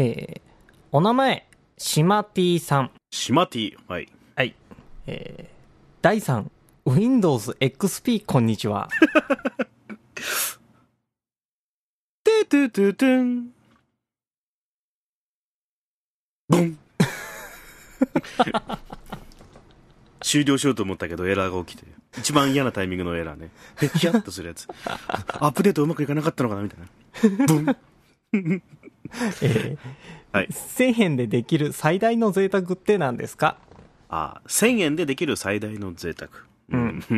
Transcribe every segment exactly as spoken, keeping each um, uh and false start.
えー、お名前シマティさん。シマティ、はいはい、えー、だいさん Windows エックスピー こんにちは。ててててんブン。終了しようと思ったけどエラーが起きて、一番嫌なタイミングのエラーね。えヒヤッとするやつ。アップデートうまくいかなかったのかなみたいな。ブン。えーはい、せんえんでできる最大の贅沢って何ですか？ああ、せんえんでできる最大の贅沢、うん、う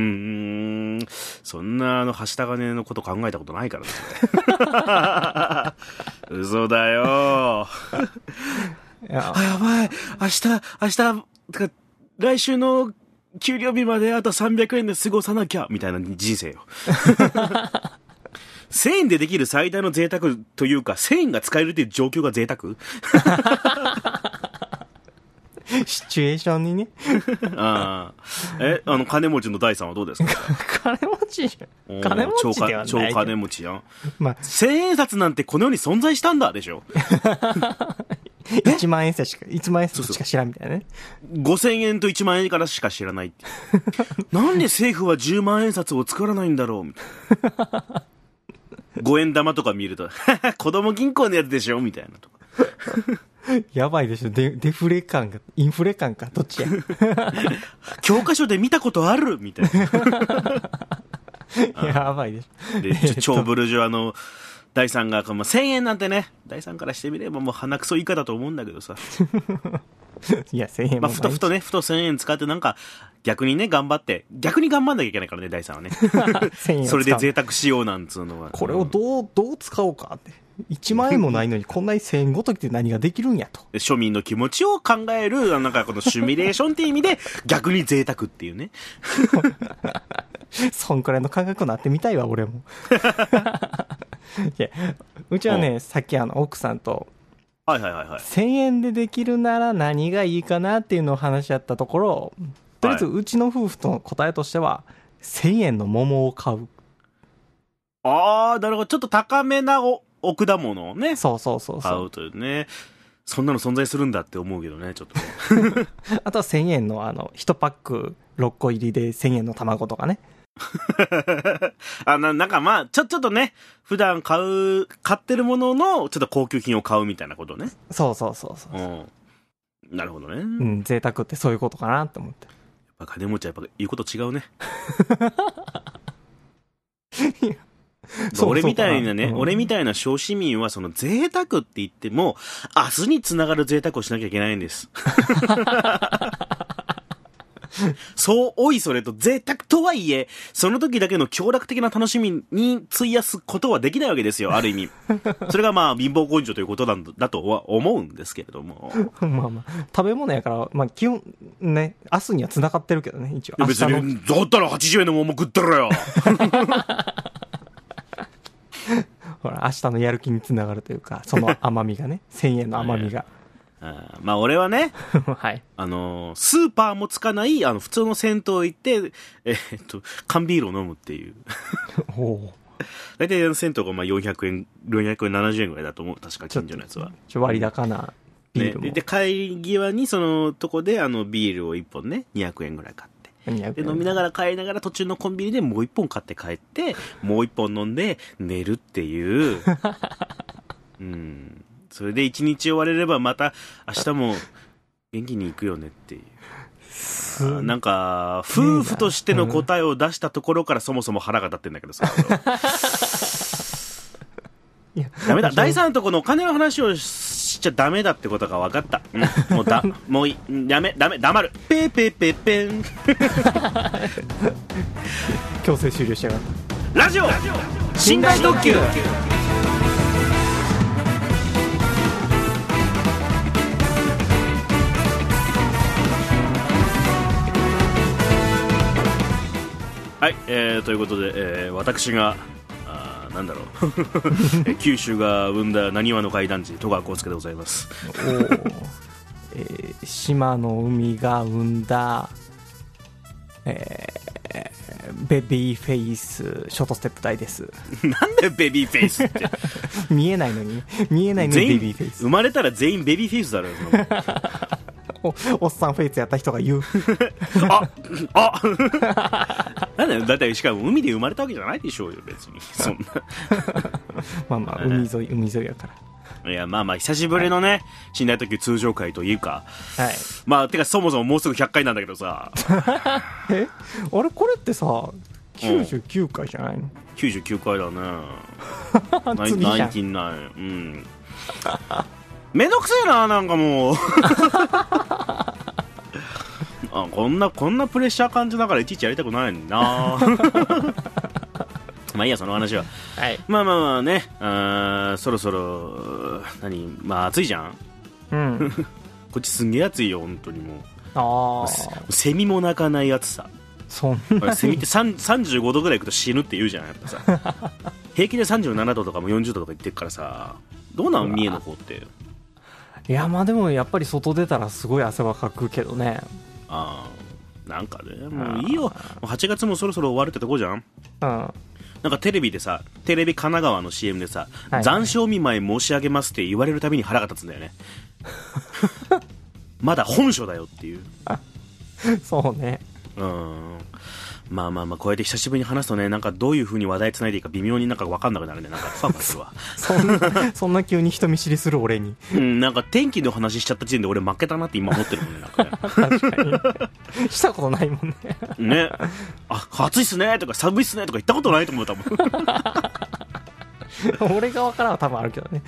ん、そんなあのはした金のこと考えたことないからですね。嘘だよ。いや、あ、やばい、明日明日てか来週の給料日まであとさんびゃくえんで過ごさなきゃみたいな人生よ。せんえんでできる最大の贅沢というか、せんえんが使えるという状況が贅沢。シチュエーションにね。ああ、え、あの金持ちの大さんはどうですか？金持ち、金持ちではない。超金持ちやん。まあ、千円札なんてこの世に存在したんだでしょ。いちまん円札しかいちまん円札しか知らんみたいなね。ごせんえんといちまん円からしか知らないって。なんで政府はじゅうまん円札を作らないんだろうみたいな。ごえん玉とか見ると子供銀行のやつでしょみたいなとか。やばいでしょ、 デ, デフレ感がインフレ感かどっちや。教科書で見たことあるみたいな。やばいでしょ。で超ブルジョアの大さんが、まあ、せんえんなんてね、大さんからしてみればもう鼻くそ以下だと思うんだけどさ。いやせんえんも、まあ、ふとふとねふとせんえん使ってなんか逆にね頑張って逆に頑張んなきゃいけないからね大さんはね。それで贅沢しようなんつうのは、これをどうどう使おうかって、いちまん円もないのにこんなにせんえんごときって何ができるんやと。庶民の気持ちを考えるなんかこのシミュレーションっていう意味で逆に贅沢っていうね。そんくらいの感覚になってみたいわ俺も。いやうちはね、さっきあの奥さんと、はいはいはいはい、せんえんでできるなら何がいいかなっていうのを話し合ったところ、とりあえずうちの夫婦との答えとしては、はい、せんえんの桃を買う。ああなるほど、ちょっと高めなおお果物をね、そうそうそうそう買うというね。そんなの存在するんだって思うけどねちょっと。あとはせんえんのあのいちパックろっこ入りでせんえんの卵とかね。あななんかまあちょちょっとね普段買う買ってるもののちょっと高級品を買うみたいなことね。そうそうそうそうそう、なるほどね、うん、贅沢ってそういうことかなと思って。やっぱ金持ちはやっぱ言うこと違うね。いや俺みたいなね、うん、俺みたいな小市民はその贅沢って言っても明日につながる贅沢をしなきゃいけないんです。そうおいそれと贅沢とはいえその時だけの強楽的な楽しみに費やすことはできないわけですよ、ある意味。それがまあ貧乏根性ということなんだとは思うんですけれども。まあまあ食べ物やから、まあ、基本ね明日にはつながってるけどね一応。いや別にだったらはちじゅうえんの桃食ってろよ。ほら明日のやる気につながるというか、その甘みがね。せんえんの甘みが、はい、あまあ俺はね、はい、あのスーパーもつかないあの普通の銭湯行ってえー、っと缶ビールを飲むっていう。お大体銭湯がまあよんひゃくえんよんひゃくえんななじゅうえんぐらいだと思う確か近所のやつは。ちょ割高なビールも、ね、で帰り際にそのとこであのビールをいっぽんねにひゃくえんぐらい買ってで飲みながら帰りながら途中のコンビニでもういっぽん買って帰ってもういっぽん飲んで寝るっていう、うん、それでいちにち終われればまた明日も元気に行くよねっていう。なんか夫婦としての答えを出したところからそもそも腹が立ってんだけどさ。いやダメだ、第三のとこのお金の話をしちゃダメだってことが分かった、うん、もうだもういやめダメ黙るペーペーペーペン。強制終了しちゃう。ラジオ寝台特急。はい、えー、ということで、えー、私がなんだろう。九州が生んだなにわの怪談師戸川浩介でございます。、えー、島の海が生んだ、えベビーフェイスショートステップ大です。なんだよベビーフェイスって見えないのに見えないのにベビーフェイス、生まれたら全員ベビーフェイスだろお, おっさんフェイスやった人が言うああなんだよ、だってしかも海で生まれたわけじゃないでしょうよ別にそんなまあまあ海沿い海沿いやから、いやまあまあ久しぶりのね、はい、寝台特急通常回というか、はい、まあてかそもそももうすぐひゃっかいなんだけどさえあれこれってさきゅうじゅうきゅうかいじゃないの、うん、きゅうじゅうきゅうかいだねナインティナイン、うんめんどくせえな、なんかもうあこんなこんなプレッシャー感じながらいちいちやりたくないなまあいいやその話は、はい、まあまあまあね、あそろそろ何まあ暑いじゃん、うん、こっちすんげえ暑いよ本当にもう、あセミも鳴かない暑さ、そんなセミってさんじゅうごどぐらいいくと死ぬって言うじゃんやっぱさ平気でさんじゅうななどとかもよんじゅうどとかいってるからさ、どうなん三重の方って。いやまあでもやっぱり外出たらすごい汗はかくけどね。ああなんかねもういいよ、はちがつもそろそろ終わるってとこじゃん。あなんかテレビでさ、テレビ神奈川の シーエム でさ、はいはい、残暑お見舞い申し上げますって言われるたびに腹が立つんだよねまだ本所だよっていう。あそうね、うん、まあまあまあこうやって久しぶりに話すとね、なんかどういう風に話題つないでいいか微妙になんか分かんなくなるね、なんかファンがするわそ, んなそんな急に人見知りする俺に、うん、なんか天気の話しちゃった時点で俺負けたなって今思ってるもんね、なんかね確かにしたことないもんねね、あ暑いっすねとか寒いっすねとか言ったことないと思う多分俺が分からんは多分あるけどね。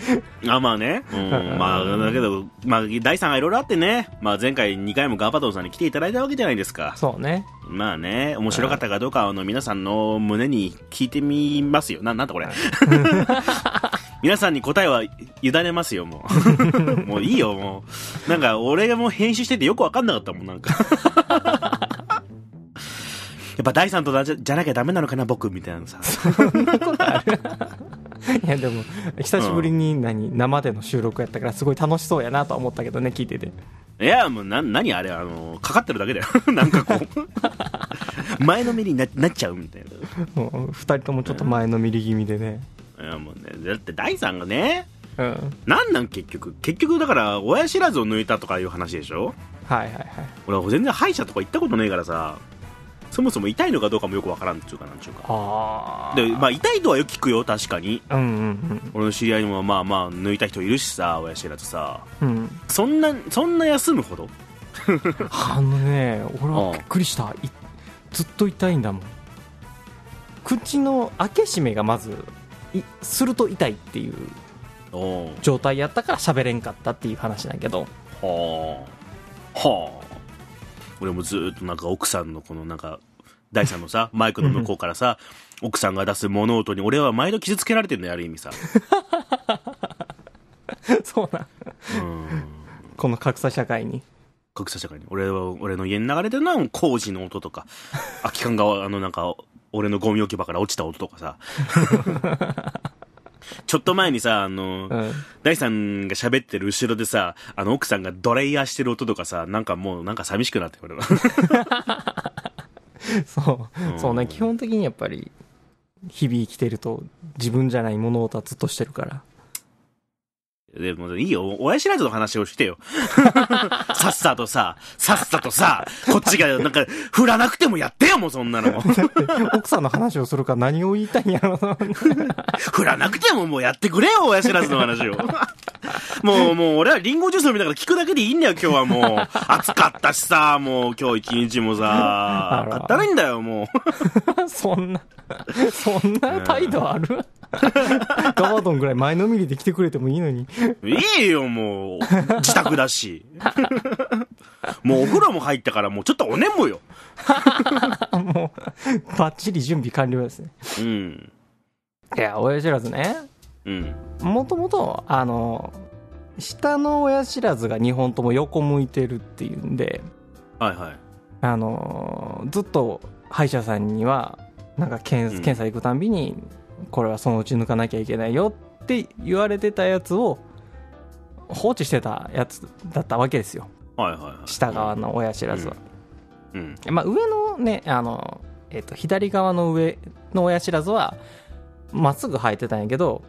あまあね、うんまあだけどまあだいさんがいろいろあってね、まあ前回にかいもガーパドンさんに来ていただいたわけじゃないですか。そうね、まあね、面白かったかどうかの皆さんの胸に聞いてみますよ。な、なんだこれ皆さんに答えは委ねますよもうもういいよもう、なんか俺がもう編集しててよく分かんなかったもんなんかやっぱだいさんとだじゃなきゃダメなのかな僕みたいなさそんなことあるいやでも久しぶりに何、うん、生での収録やったからすごい楽しそうやなとは思ったけどね、聞いてて。いやもうな何あれ、あのかかってるだけだよなんかこう前のめりに な, なっちゃうみたいな、もうふたりともちょっと前のめり気味でね、うん、いやもうねだってだいさんがね、うん、なんなん結局結局だから親知らずを抜いたとかいう話でしょ。はいはいはい、俺は全然歯医者とか行ったことねえからさ、そもそも痛いのかどうかもよくわからんっていうかなんていうか、あで、まあ、痛いとはよく聞くよ確かに、うんうんうん、俺の知り合いにもまあまあ抜いた人いるしさ親知らずさ、うん、そんなそんな休むほどあのね俺はびっくりした、ずっと痛いんだもん。口の開け閉めがまずすると痛いっていう状態やったから喋れんかったっていう話なんやけど、はあはあ、俺もずっとなんか奥さんのこのなんかだいさんのさマイクの向こうからさ奥さんが出す物音に俺は毎度傷つけられてるのよある意味さそうな、うんこの格差社会に格差社会に俺は俺の家に流れてるのは工事の音とか空き缶があのなんか俺のゴミ置き場から落ちた音とかさちょっと前にさ、あの、うん、大さんが喋ってる後ろでさ、あの奥さんがドレイヤーしてる音とかさ、なんかもうなんか寂しくなってくるそう、うん、そうね、基本的にやっぱり日々生きてると自分じゃない物音はずっとしてるから。でもいいよ、親知らずの話をしてよさっさとさ、さっさとさこっちがなんか振らなくてもやってよもうそんなの奥さんの話をするから何を言いたいんやろ振らなくてももうやってくれよ親知らずの話をもうもう俺はリンゴジュース飲みながら聞くだけでいいんだよ今日は。もう暑かったしさ、もう今日一日もさあったらいいんだよもうそんなそんな態度ある、うんガバドンぐらい前のめりで来てくれてもいいのにいいよもう自宅だしもうお風呂も入ったからもうちょっとおねんもよもうバッチリ準備完了ですね。うん、いや親知らずね、うんもともとあの下の親知らずがにほんとも横向いてるっていうんで、はいはい、あのずっと歯医者さんにはなんか検査行くたんびに、うんこれはそのうち抜かなきゃいけないよって言われてたやつを放置してたやつだったわけですよ、はいはいはい、下側の親知らずは、うんうんまあ、上のねあのえっと、左側の上の親知らずはまっすぐ生えてたんやけど、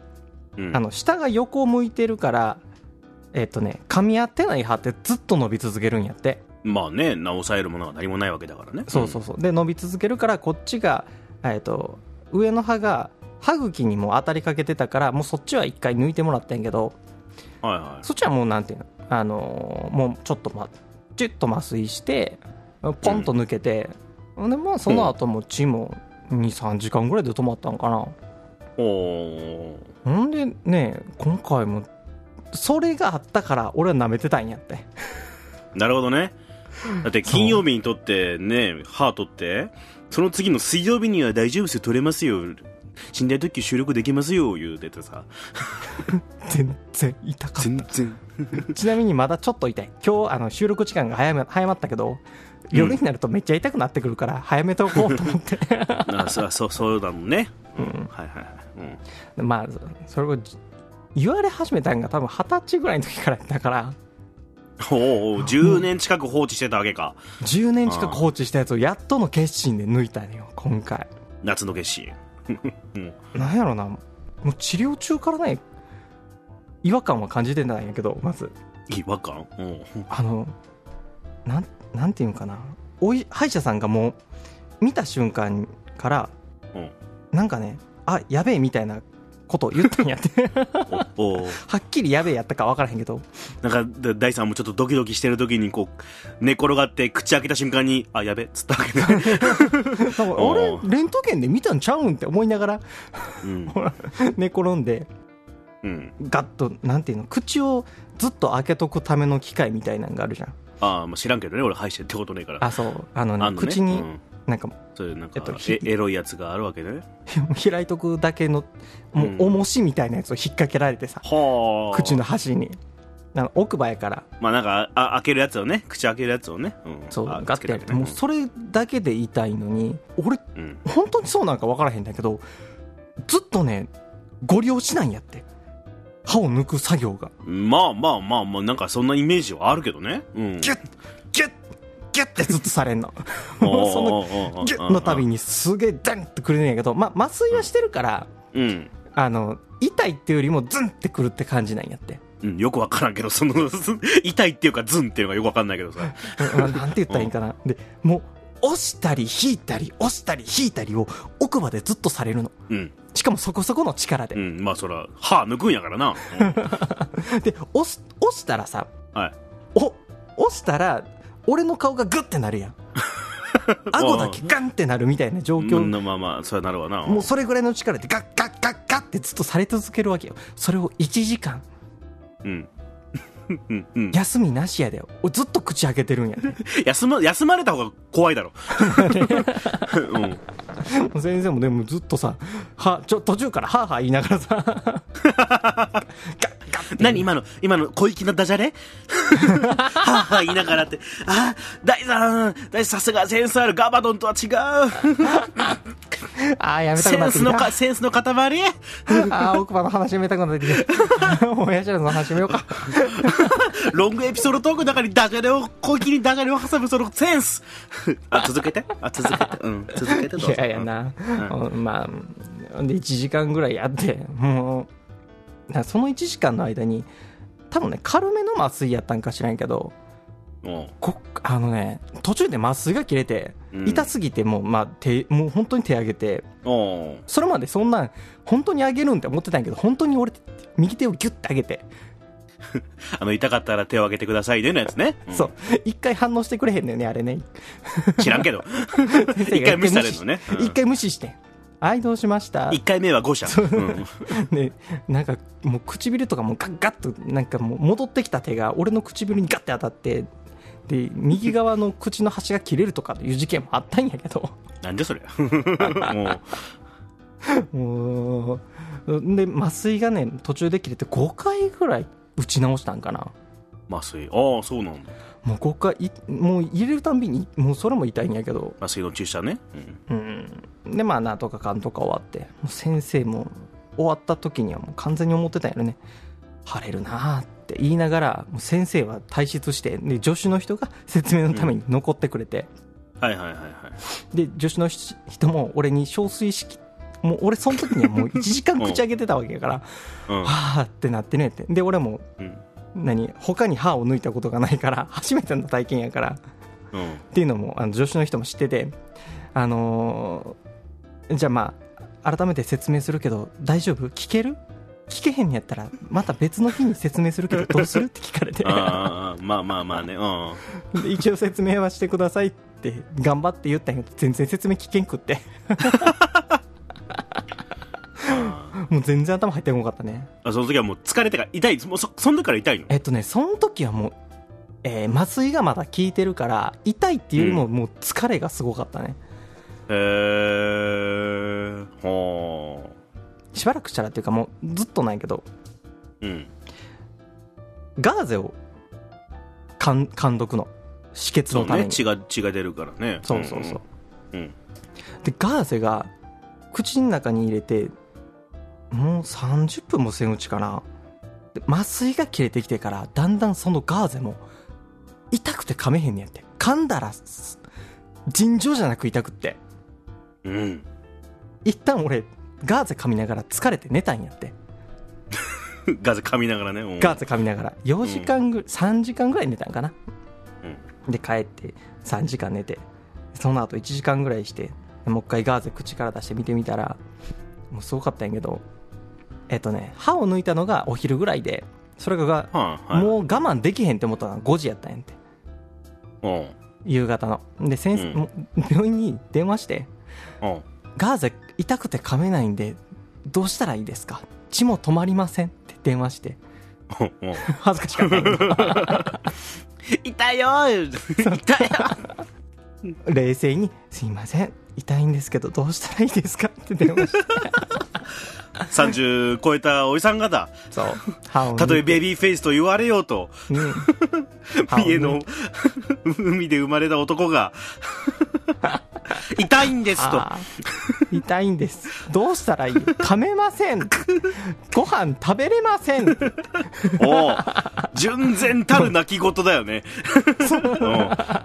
うん、あの下が横向いてるから、えっとね、噛み合ってない歯ってずっと伸び続けるんやって。まあね、直さえるものは何もないわけだからね。そうそうそう、うん、で伸び続けるからこっちが、えっと、上の歯が歯茎にも当たりかけてたからもうそっちは一回抜いてもらったんやけど、はいはい、そっちはもうなんていうの、あのー、もうちょっとまちゅっと麻酔してポンと抜けて、うん、でまあその後も血も に,さん 時間ぐらいで止まったんかな。おんでね、今回もそれがあったから俺は舐めてたんやってなるほどね。だって金曜日にとってね、歯取ってその次の水曜日には大丈夫ですよ、取れますよ、寝台特急収録できますよ言うててさ全然痛かった、全然ちなみにまだちょっと痛い。今日あの収録時間が早め早まったけど、うん、夜になるとめっちゃ痛くなってくるから早めておこうと思ってあ、そうそうそうだもんね、うんうん、はいはいはい、うん、まあそれを言われ始めたんが多分二十歳ぐらいの時からだから、おうおう、じゅうねん近く放置してたわけか。じゅうねん近く放置したやつをやっとの決心で抜いたのよ今回、夏の決心なんやろな、もう治療中からね違和感は感じてないんやけど、まず違和感、うん、あのな ん, なんていうんかな、おい歯医者さんがもう見た瞬間から、うん、なんかね、あやべえみたいなことを言ったんやっておおはっきりやべえやったか分からへんけど、なんか大さんもちょっとドキドキしてる時にこう寝転がって口開けた瞬間にあやべっつったわけね俺レントゲンで見たんちゃうんって思いながら、うん、寝転んで、うん、ガッとなんていうの、口をずっと開けとくための機械みたいなのがあるじゃん。あ、まあ知らんけどね、俺歯医者ってことねえから。あ、そうあの、ねあのね、口に、うんなんかそういうなんか、えっと、エロいやつがあるわけね。開いとくだけのもう重しみたいなやつを引っ掛けられてさ、うん、口の端になんか奥歯やから、まあなんかあ開けるやつをね、口開けるやつをね、うん、そうガッてやる、ね、もうそれだけで痛いのに俺、うん、本当にそうなんか分からへんだけどずっとねご利用しないんやって、歯を抜く作業が。まあまあまあまあなんかそんなイメージはあるけどね、うん、ギュッギュッギュッてずっとされんのもうそのギュッのたびにすげえダンってくるんやけど、まあ、麻酔はしてるから、うん、あの痛いっていうよりもズンってくるって感じなんやって、うん、よくわからんけどその痛いっていうかズンっていうのがよくわかんないけどさなんて言ったらいいかな、でもう押したり引いたり押したり引いたりを奥歯でずっとされるの、うん、しかもそこそこの力で、うん、まあそら歯抜くんやからな、うん、で押す、押したらさ、はい、お押したら俺の顔がグッてなるやん顎だけガンってなるみたいな状況まあまあそれなるわな、もうそれぐらいの力でガッガッガッガッってずっとされ続けるわけよ。それをいちじかん、うん休みなしやでよ、ずっと口開けてるんやね休ま、休まれた方が怖いだろうん、先生もでもずっとさはちょ途中からハーハー言いながらさ何今の今の小粋なダジャレハーハー言いながらって、あ大さん大さすがセンスあるガバドンとは違うあやめたくなってきた、センスの塊あ奥歯の話やめたくなってきた親知らずの話やめようかロングエピソードトークの中にダジャレを小気にダジャレを挟むそのセンスあ続けてあ続けてうん続けてどうぞ。いやいやな、うん、まあでいちじかんぐらいやってもうそのいちじかんの間に多分ね軽めの麻酔やったんか知らんけど、うん、こあのね途中で麻酔が切れて、うん、痛すぎてもうまあ手もう本当に手上げて、うん、それまでそんなん本当に上げるんって思ってたんやけど本当に俺右手をギュッて上げてあの痛かったら手を挙げてくださいねのやつね、うん、そう一回反応してくれへんのよねあれね知らんけど一回無視されるのね、うん、一回無視してはいどうしましたいっかいめは誤射、うんね、なんかもう唇とかもガッガッとなんかもう戻ってきた手が俺の唇にガッて当たってで右側の口の端が切れるとかいう事件もあったんやけどなんでそれもうもうで麻酔がね途中で切れてごかいぐらい打ち直したんかな麻酔。ああそうなんだ。もうごかいもう入れるたんびにもうそれも痛いんやけど麻酔の注射ね、うん、うん、でまあなんとかかんとか終わってもう先生も終わった時にはもう完全に思ってたんやろね晴れるなって言いながらもう先生は退出してで助手の人が説明のために残ってくれて、はいはいはいはい、で助手の人も俺に憔悴しきもう俺その時にはもういちじかん口上げてたわけやから、うん、はーってなってねってで俺も、うん、何他に歯を抜いたことがないから初めての体験やから、うん、っていうのもあの助手の人も知っててあのー、じゃあまあ改めて説明するけど大丈夫聞ける聞けへんやったらまた別の日に説明するけどどうするって聞かれてあまあまあまあね、うん、一応説明はしてくださいって頑張って言ったんやけど全然説明聞けんくってもう全然頭入ってこなかったねあその時はもう疲れてから痛いもう そ, その時から痛いのえっとねその時はもう、えー、麻酔がまだ効いてるから痛いっていうよりももう疲れがすごかったねへ、うん、えーほーしばらくしたらっていうかもうずっとないけど、うん、ガーゼを感毒の止血のために、ね、血が血が出るからねそうそうそう、うんうん、でガーゼが口の中に入れてもうさんじゅっぷんもせんうちかなで麻酔が切れてきてからだんだんそのガーゼも痛くて噛めへんねやって噛んだら尋常じゃなく痛くってうん一旦俺ガーゼ噛みながら疲れて寝たんやってガーゼ噛みながらねガーゼ噛みながらよじかんぐらい、うん、さんじかんぐらい寝たんかな、うん、で帰ってさんじかん寝てその後いちじかんぐらいしてもう一回ガーゼ口から出して見てみたらもうすごかったんやけどえっとね歯を抜いたのがお昼ぐらいでそれが、はいはい、もう我慢できへんって思ったのがごじやったんやってお夕方ので先生、うん、病院に電話しておガーゼ痛くて噛めないんでどうしたらいいですか血も止まりませんって電話して恥ずかしかった痛いよ痛いよ冷静にすいません痛いんですけどどうしたらいいですかって電話してさんじゅう超えたおじさん方そう歯をたとえベビーフェイスと言われようと、うん、家の海で生まれた男が痛いんですと痛いんですどうしたらいい噛めませんご飯食べれませんおう純然たる泣き言だよね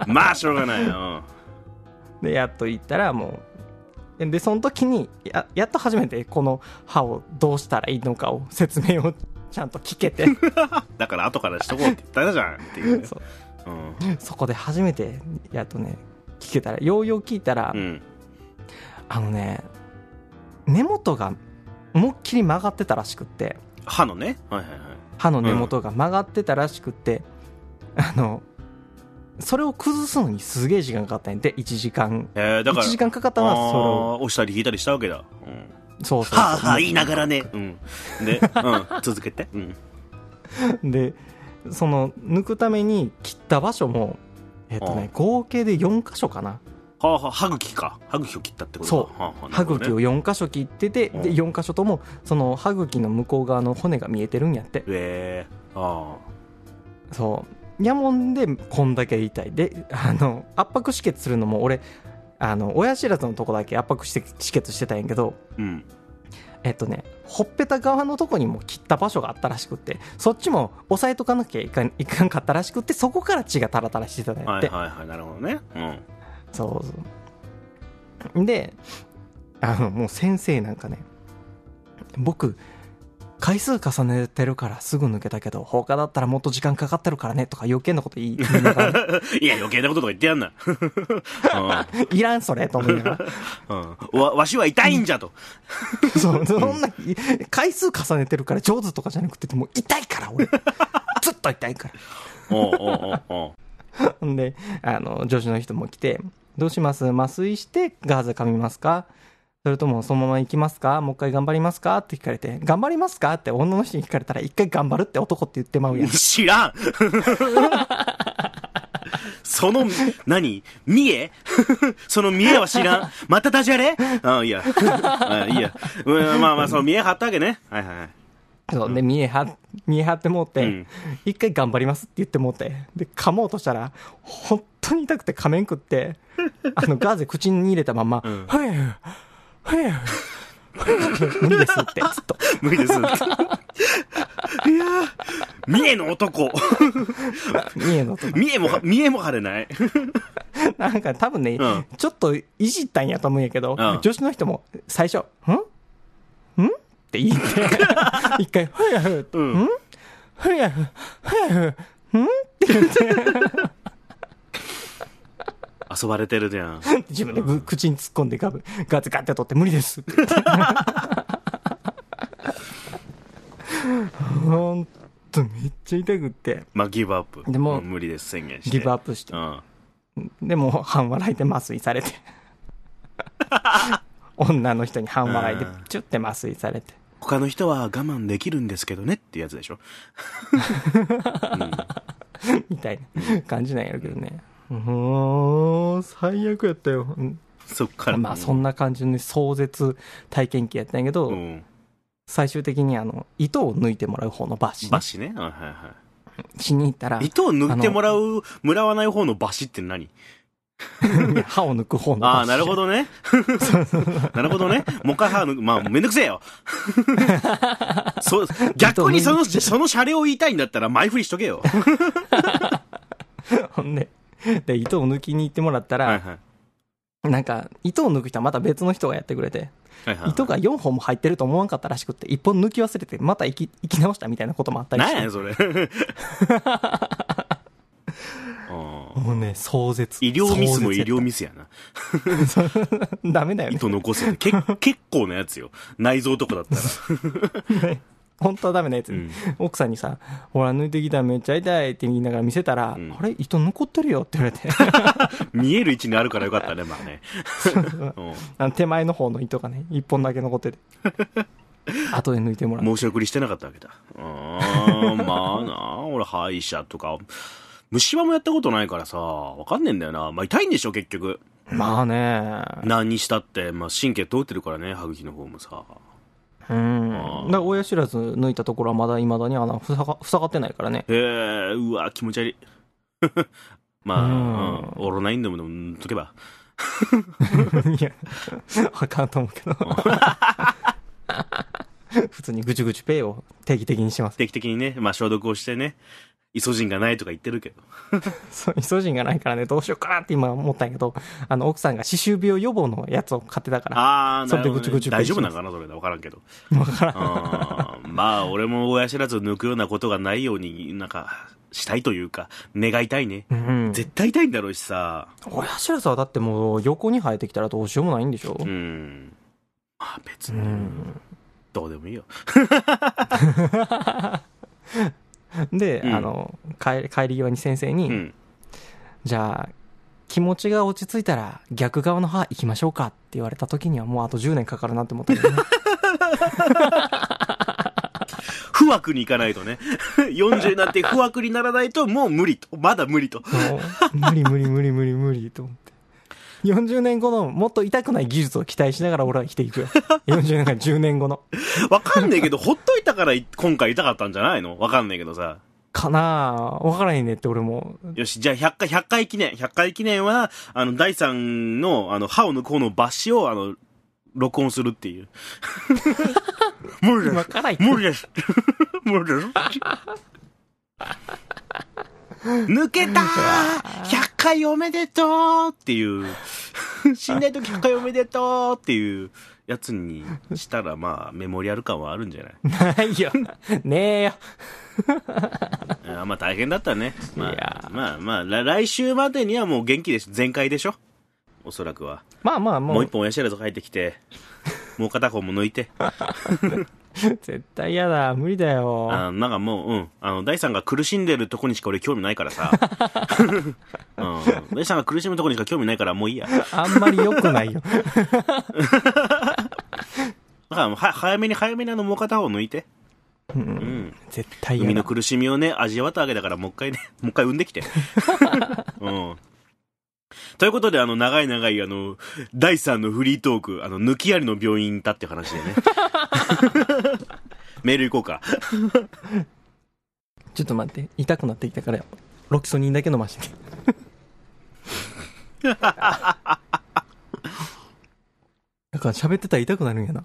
うまあしょうがないよでやっと行ったらもうでその時に や, やっと初めてこの歯をどうしたらいいのかを説明をちゃんと聞けてだから後からしとこうって言ったらじゃんっていう、ね そ, うん、そこで初めてやっとね聞けたらようよう聞いたら、うん、あのね根元が思いっきり曲がってたらしくって歯のね、はいはいはい、歯の根元が曲がってたらしくって、うん、あのそれを崩すのにすげえ時間かかったんでいちじかん、えー、だからいちじかんかかったのはそれを押したり引いたりしたわけだ、うん、そうそうそうはあはあ言いながらね、うんでうん、続けて、うん、でその抜くために切った場所もえっとね、合計でよんかしょかな、はあはあ、歯茎か歯茎を切ったってことかそう、はあはあ、歯茎をよんかしょ切ってて、うん、でよんかしょともその歯茎の向こう側の骨が見えてるんやってへえー、ああそうやもんでこんだけ痛いであの圧迫止血するのも俺あの親知らずのとこだけ圧迫して止血してたんやけど、うん、えっとねほっぺた側のとこにも切った場所があったらしくってそっちも押さえとかなきゃいかん、いかんかったらしくってそこから血がタラタラしてたんやってはいはいはいなるほどねうんそうそうであのもう先生なんかね僕回数重ねてるからすぐ抜けたけど他だったらもっと時間かかってるからねとか余計なこと言いながら、ね、いや余計なこととか言ってやんないらんそれと思いながら、うん、わ, わしは痛いんじゃとそうそんな回数重ねてるから上手とかじゃなくてもう痛いから俺ずっと痛いからおうおうおうおであの助手の人も来てどうします麻酔してガーゼ噛みますかそれともそのまま行きますかもう一回頑張りますかって聞かれて頑張りますかって女の人に聞かれたら一回頑張るって男って言ってまうやん知らんその何見えその見えは知らんまたダジャレあいやあいやまあまあその見え張ったわけねはいはい、はい、そうで見え張見え張ってもうて、うん、一回頑張りますって言ってもうてで噛もうとしたら本当に痛くて噛めんくってあのガーゼ口に入れたままはいはいふえふ無理ですってずっと無理ですっていや三重の男三重の男三重も三重も晴れないなんか多分ね、うん、ちょっといじったんやと思うんやけど、うん、女子の人も最初んんって言って一回ふやふんふやふふやふんって言って遊ばれてるじゃん自分で口に突っ込んでガブガツガって取って無理ですってほんとめっちゃ痛くってまあギブアップでも無理です宣言してギブアップして、うん、でも半笑いで麻酔されて女の人に半笑いでチュッて麻酔されて他の人は我慢できるんですけどねってやつでしょ、うん、みたいな感じなんやけどねもう最悪やったよそっから、まあ、そんな感じの壮絶体験記やったんやけど、うん、最終的にあの糸を抜いてもらう方のバシ、ね、バシね、はいはい、しに行ったら糸を抜いてもらうもらわない方のバシって何歯を抜く方のバシああなるほどねなるほどねもう一回歯抜くまあめんどくせえよそ逆にそのそのシャレを言いたいんだったら前振りしとけよほんでで糸を抜きに行ってもらったら、はいはい、なんか糸を抜く人はまた別の人がやってくれて、はいはいはい、糸がよんほんも入ってると思わんかったらしくっていっぽん抜き忘れてまた生 き, 生き直したみたいなこともあったりしてなんやそれもうね壮絶医療ミスも医療ミスやなダメだよね糸残すけ結構なやつよ内臓とかだったら、ね本当はダメなやつ、うん、奥さんにさほら抜いてきたらめっちゃ痛いって言いながら見せたら、うん、あれ糸残ってるよって言われて見える位置にあるからよかったねまあねあの手前の方の糸がねいっぽんだけ残ってて後で抜いてもらう申し送りしてなかったわけだあまあな俺歯医者とか虫歯もやったことないからさわかんねえんだよなまあ痛いんでしょ結局まあね何にしたって、まあ、神経通ってるからね歯茎の方もさうん、だから親知らず抜いたところはまだいまだに穴塞が、塞がってないからねへえー、うわ気持ち悪いまあオロナインでも塗っとけばいやあかんと思うけど普通にぐちゅぐちゅペイを定期的にします定期的にね、まあ、消毒をしてねイソジンがないとか言ってるけどそうイソジンがないからねどうしようかなって今思ったんやけどあの奥さんが歯周病予防のやつを買ってたからあそれでぐちぐち、ね、大丈夫なのかなそれだ分からんけど分からんあまあ俺も親知らず抜くようなことがないようになんかしたいというか願いたいね、うん、絶対痛いんだろうしさ親知らずはだってもう横に生えてきたらどうしようもないんでしょうんまあ別にうんどうでもいいよで、うん、あの 帰, 帰り際に先生に、うん、じゃあ気持ちが落ち着いたら逆側の歯行きましょうかって言われた時にはもうあとじゅうねんかかるなって思ったけどね不惑に行かないとねよんじゅうになって不惑にならないともう無理とまだ無理と無理無理無理無理無理と思ってよんじゅうねんごのもっと痛くない技術を期待しながら俺は生きていくよよんじゅうねんかんじゅうねんごのわかんねえけどほっといたから今回痛かったんじゃないのわかんねえけどさかなあわからへんねって俺もよしじゃあひゃっかいひゃっかい記念ひゃっかい記念はあのだいさんのあの歯を抜く方の抜歯をあの録音するっていう無理です無理です無理です抜けたー !ひゃっ 回おめでとうっていう死んだ時ひゃっかいおめでとうっていうやつにしたらまあメモリアル感はあるんじゃないないよねえよあまあ大変だったね、まあ、まあまあ来週までにはもう元気でしょ全開でしょおそらくはまあまあもうもう一本親知らず入ってきてもう片方も抜いて絶対嫌だ無理だよあなんかもううんあの大さんが苦しんでるとこにしか俺興味ないからさ大さんが苦しむとこにしか興味ないからもういいやあんまり良くないよだから早めに早めにあのもう片方抜いてうん、うん、絶対嫌だ海の苦しみをね味わったわけだからもう一回ねもう一回産んできてうんということであの長い長いあのだいさんのフリートークあの抜きありの病院だって話でねメール行こうかちょっと待って痛くなってきたからロキソニンだけ飲ましてなんか喋ってたら痛くなるんやな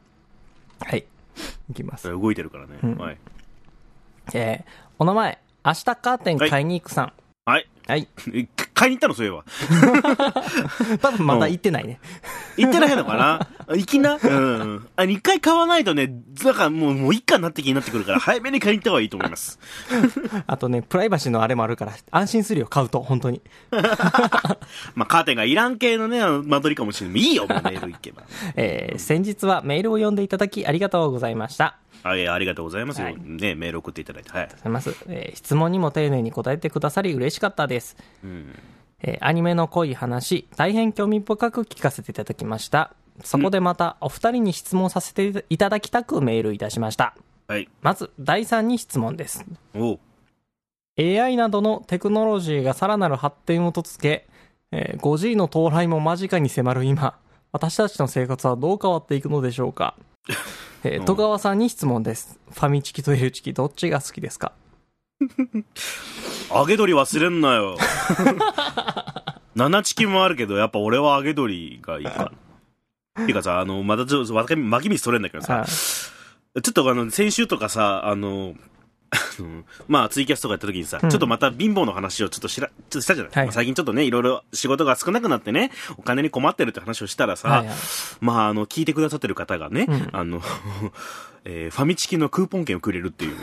いきます。動いてるからね、うん、はい、えー、お名前明日カーテン買いに行くさん、はいはい、買いに行ったのそういえば多分まだ行ってないね、うん、行ってないのかな行きな、うん、あいっかい買わないとね、だからもうもういっかいになって気になってくるから早めに買いに行った方がいいと思いますあとねプライバシーのあれもあるから安心するよ、買うと本当にまあカーテンがいらん系のね間取りかもしれない、いいよもうメール行けば、えー、先日はメールを読んでいただきありがとうございました。あいやありがとうございますよ、はいね、メール送っていただいて、はい、ありがとうございます、えー、質問にも丁寧に答えてくださり嬉しかったです、うんえー、アニメの濃い話大変興味深く聞かせていただきました。そこでまたお二人に質問させていただきたくメールいたしました、はい、まずだいさんに質問です。お エーアイ などのテクノロジーがさらなる発展をとつけ、えー、ファイブジー の到来も間近に迫る今、私たちの生活はどう変わっていくのでしょうかえー、戸川さんに質問です、うん、ファミチキとエルチキどっちが好きですか揚げ鶏忘れんなよななチキもあるけどやっぱ俺は揚げ鶏がいいかなてかさ、あのまたちょっと巻き水取れんだけどさ、ちょっとあの先週とかさ、あのまあツイキャスとかやった時にさ、うん、ちょっとまた貧乏の話をちょっとしら、ちょっとしたじゃない、はい、まあ、最近ちょっとねいろいろ仕事が少なくなってねお金に困ってるって話をしたらさ、はいはい、まああの聞いてくださってる方がね、うん、あの、えー、ファミチキのクーポン券をくれるっていう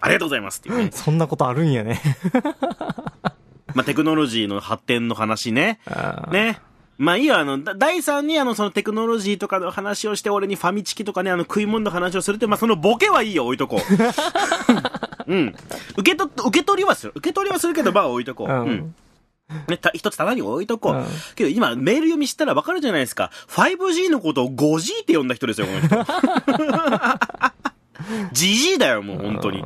ありがとうございますっていうね。そんなことあるんやねまあテクノロジーの発展の話ねね。まあいいよ、あの、だいさんにあの、そのテクノロジーとかの話をして、俺にファミチキとかね、あの、食い物の話をするって、まあそのボケはいいよ、置いとこう。うん。受けと、受け取りはする。受け取りはするけど、まあ置いとこう。うん。うん、ね、た、一つ棚に置いとこう。うん、けど今、メール読みしたらわかるじゃないですか。ファイブジー のことを ファイブジー って呼んだ人ですよ、この人。ジジイだよ、もう、本当に。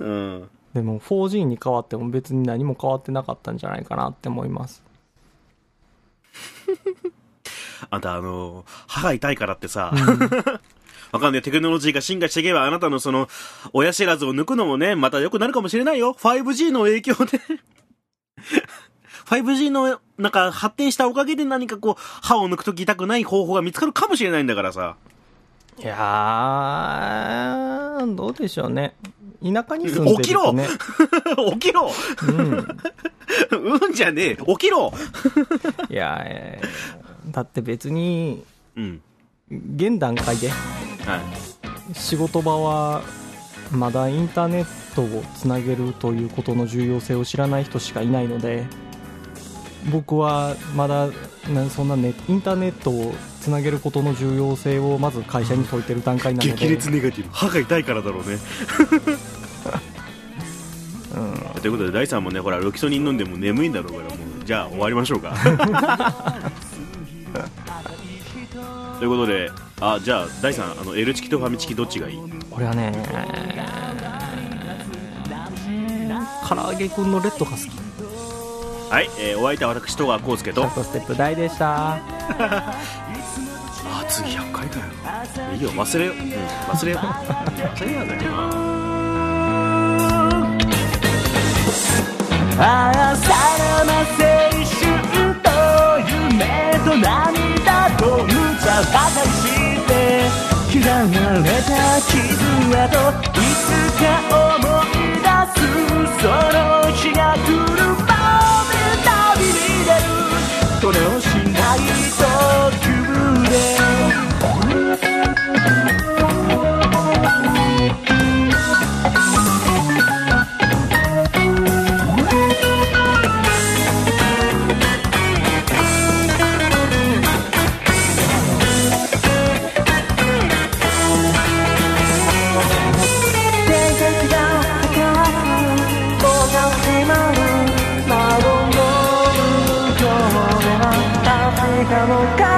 うん。でも、フォージー に変わっても別に何も変わってなかったんじゃないかなって思います。あんたあの歯が痛いからってさ、うん、わかんない、テクノロジーが進化していけばあなたのその親知らずを抜くのもねまた良くなるかもしれないよ、 ファイブジー の影響でファイブジー のなんか発展したおかげで何かこう歯を抜くとき痛くない方法が見つかるかもしれないんだからさ。いやーどうでしょうね、田舎に住んでるとね、起きろ起きろ、うん、うんじゃねえ、起きろいや、えー、だって別に、うん、現段階で、はい、仕事場はまだインターネットをつなげるということの重要性を知らない人しかいないので、僕はまだそんなねインターネットをつなげることの重要性をまず会社に説いてる段階なので、激烈ネガティブ、歯が痛いからだろうね、うん、ということでだいさんもねほらロキソニン飲んでも眠いんだろうから、もうじゃあ終わりましょうかということで、あじゃあだいさん、あの L チキとファミチキどっちがいい？俺はね唐揚げくんのレッドが好き。はい、えー、お相手は私戸川康介とステップ大でしたあ次ひゃっかいだよ、いいよ忘れよう、うん、忘れよう忘れようだよああさらば青春と夢と涙と無茶ばかりして刻まれた傷跡、いつか思い出すその日が来る、それをしないと気分で天国が高く僕が迫る窓の「ああ」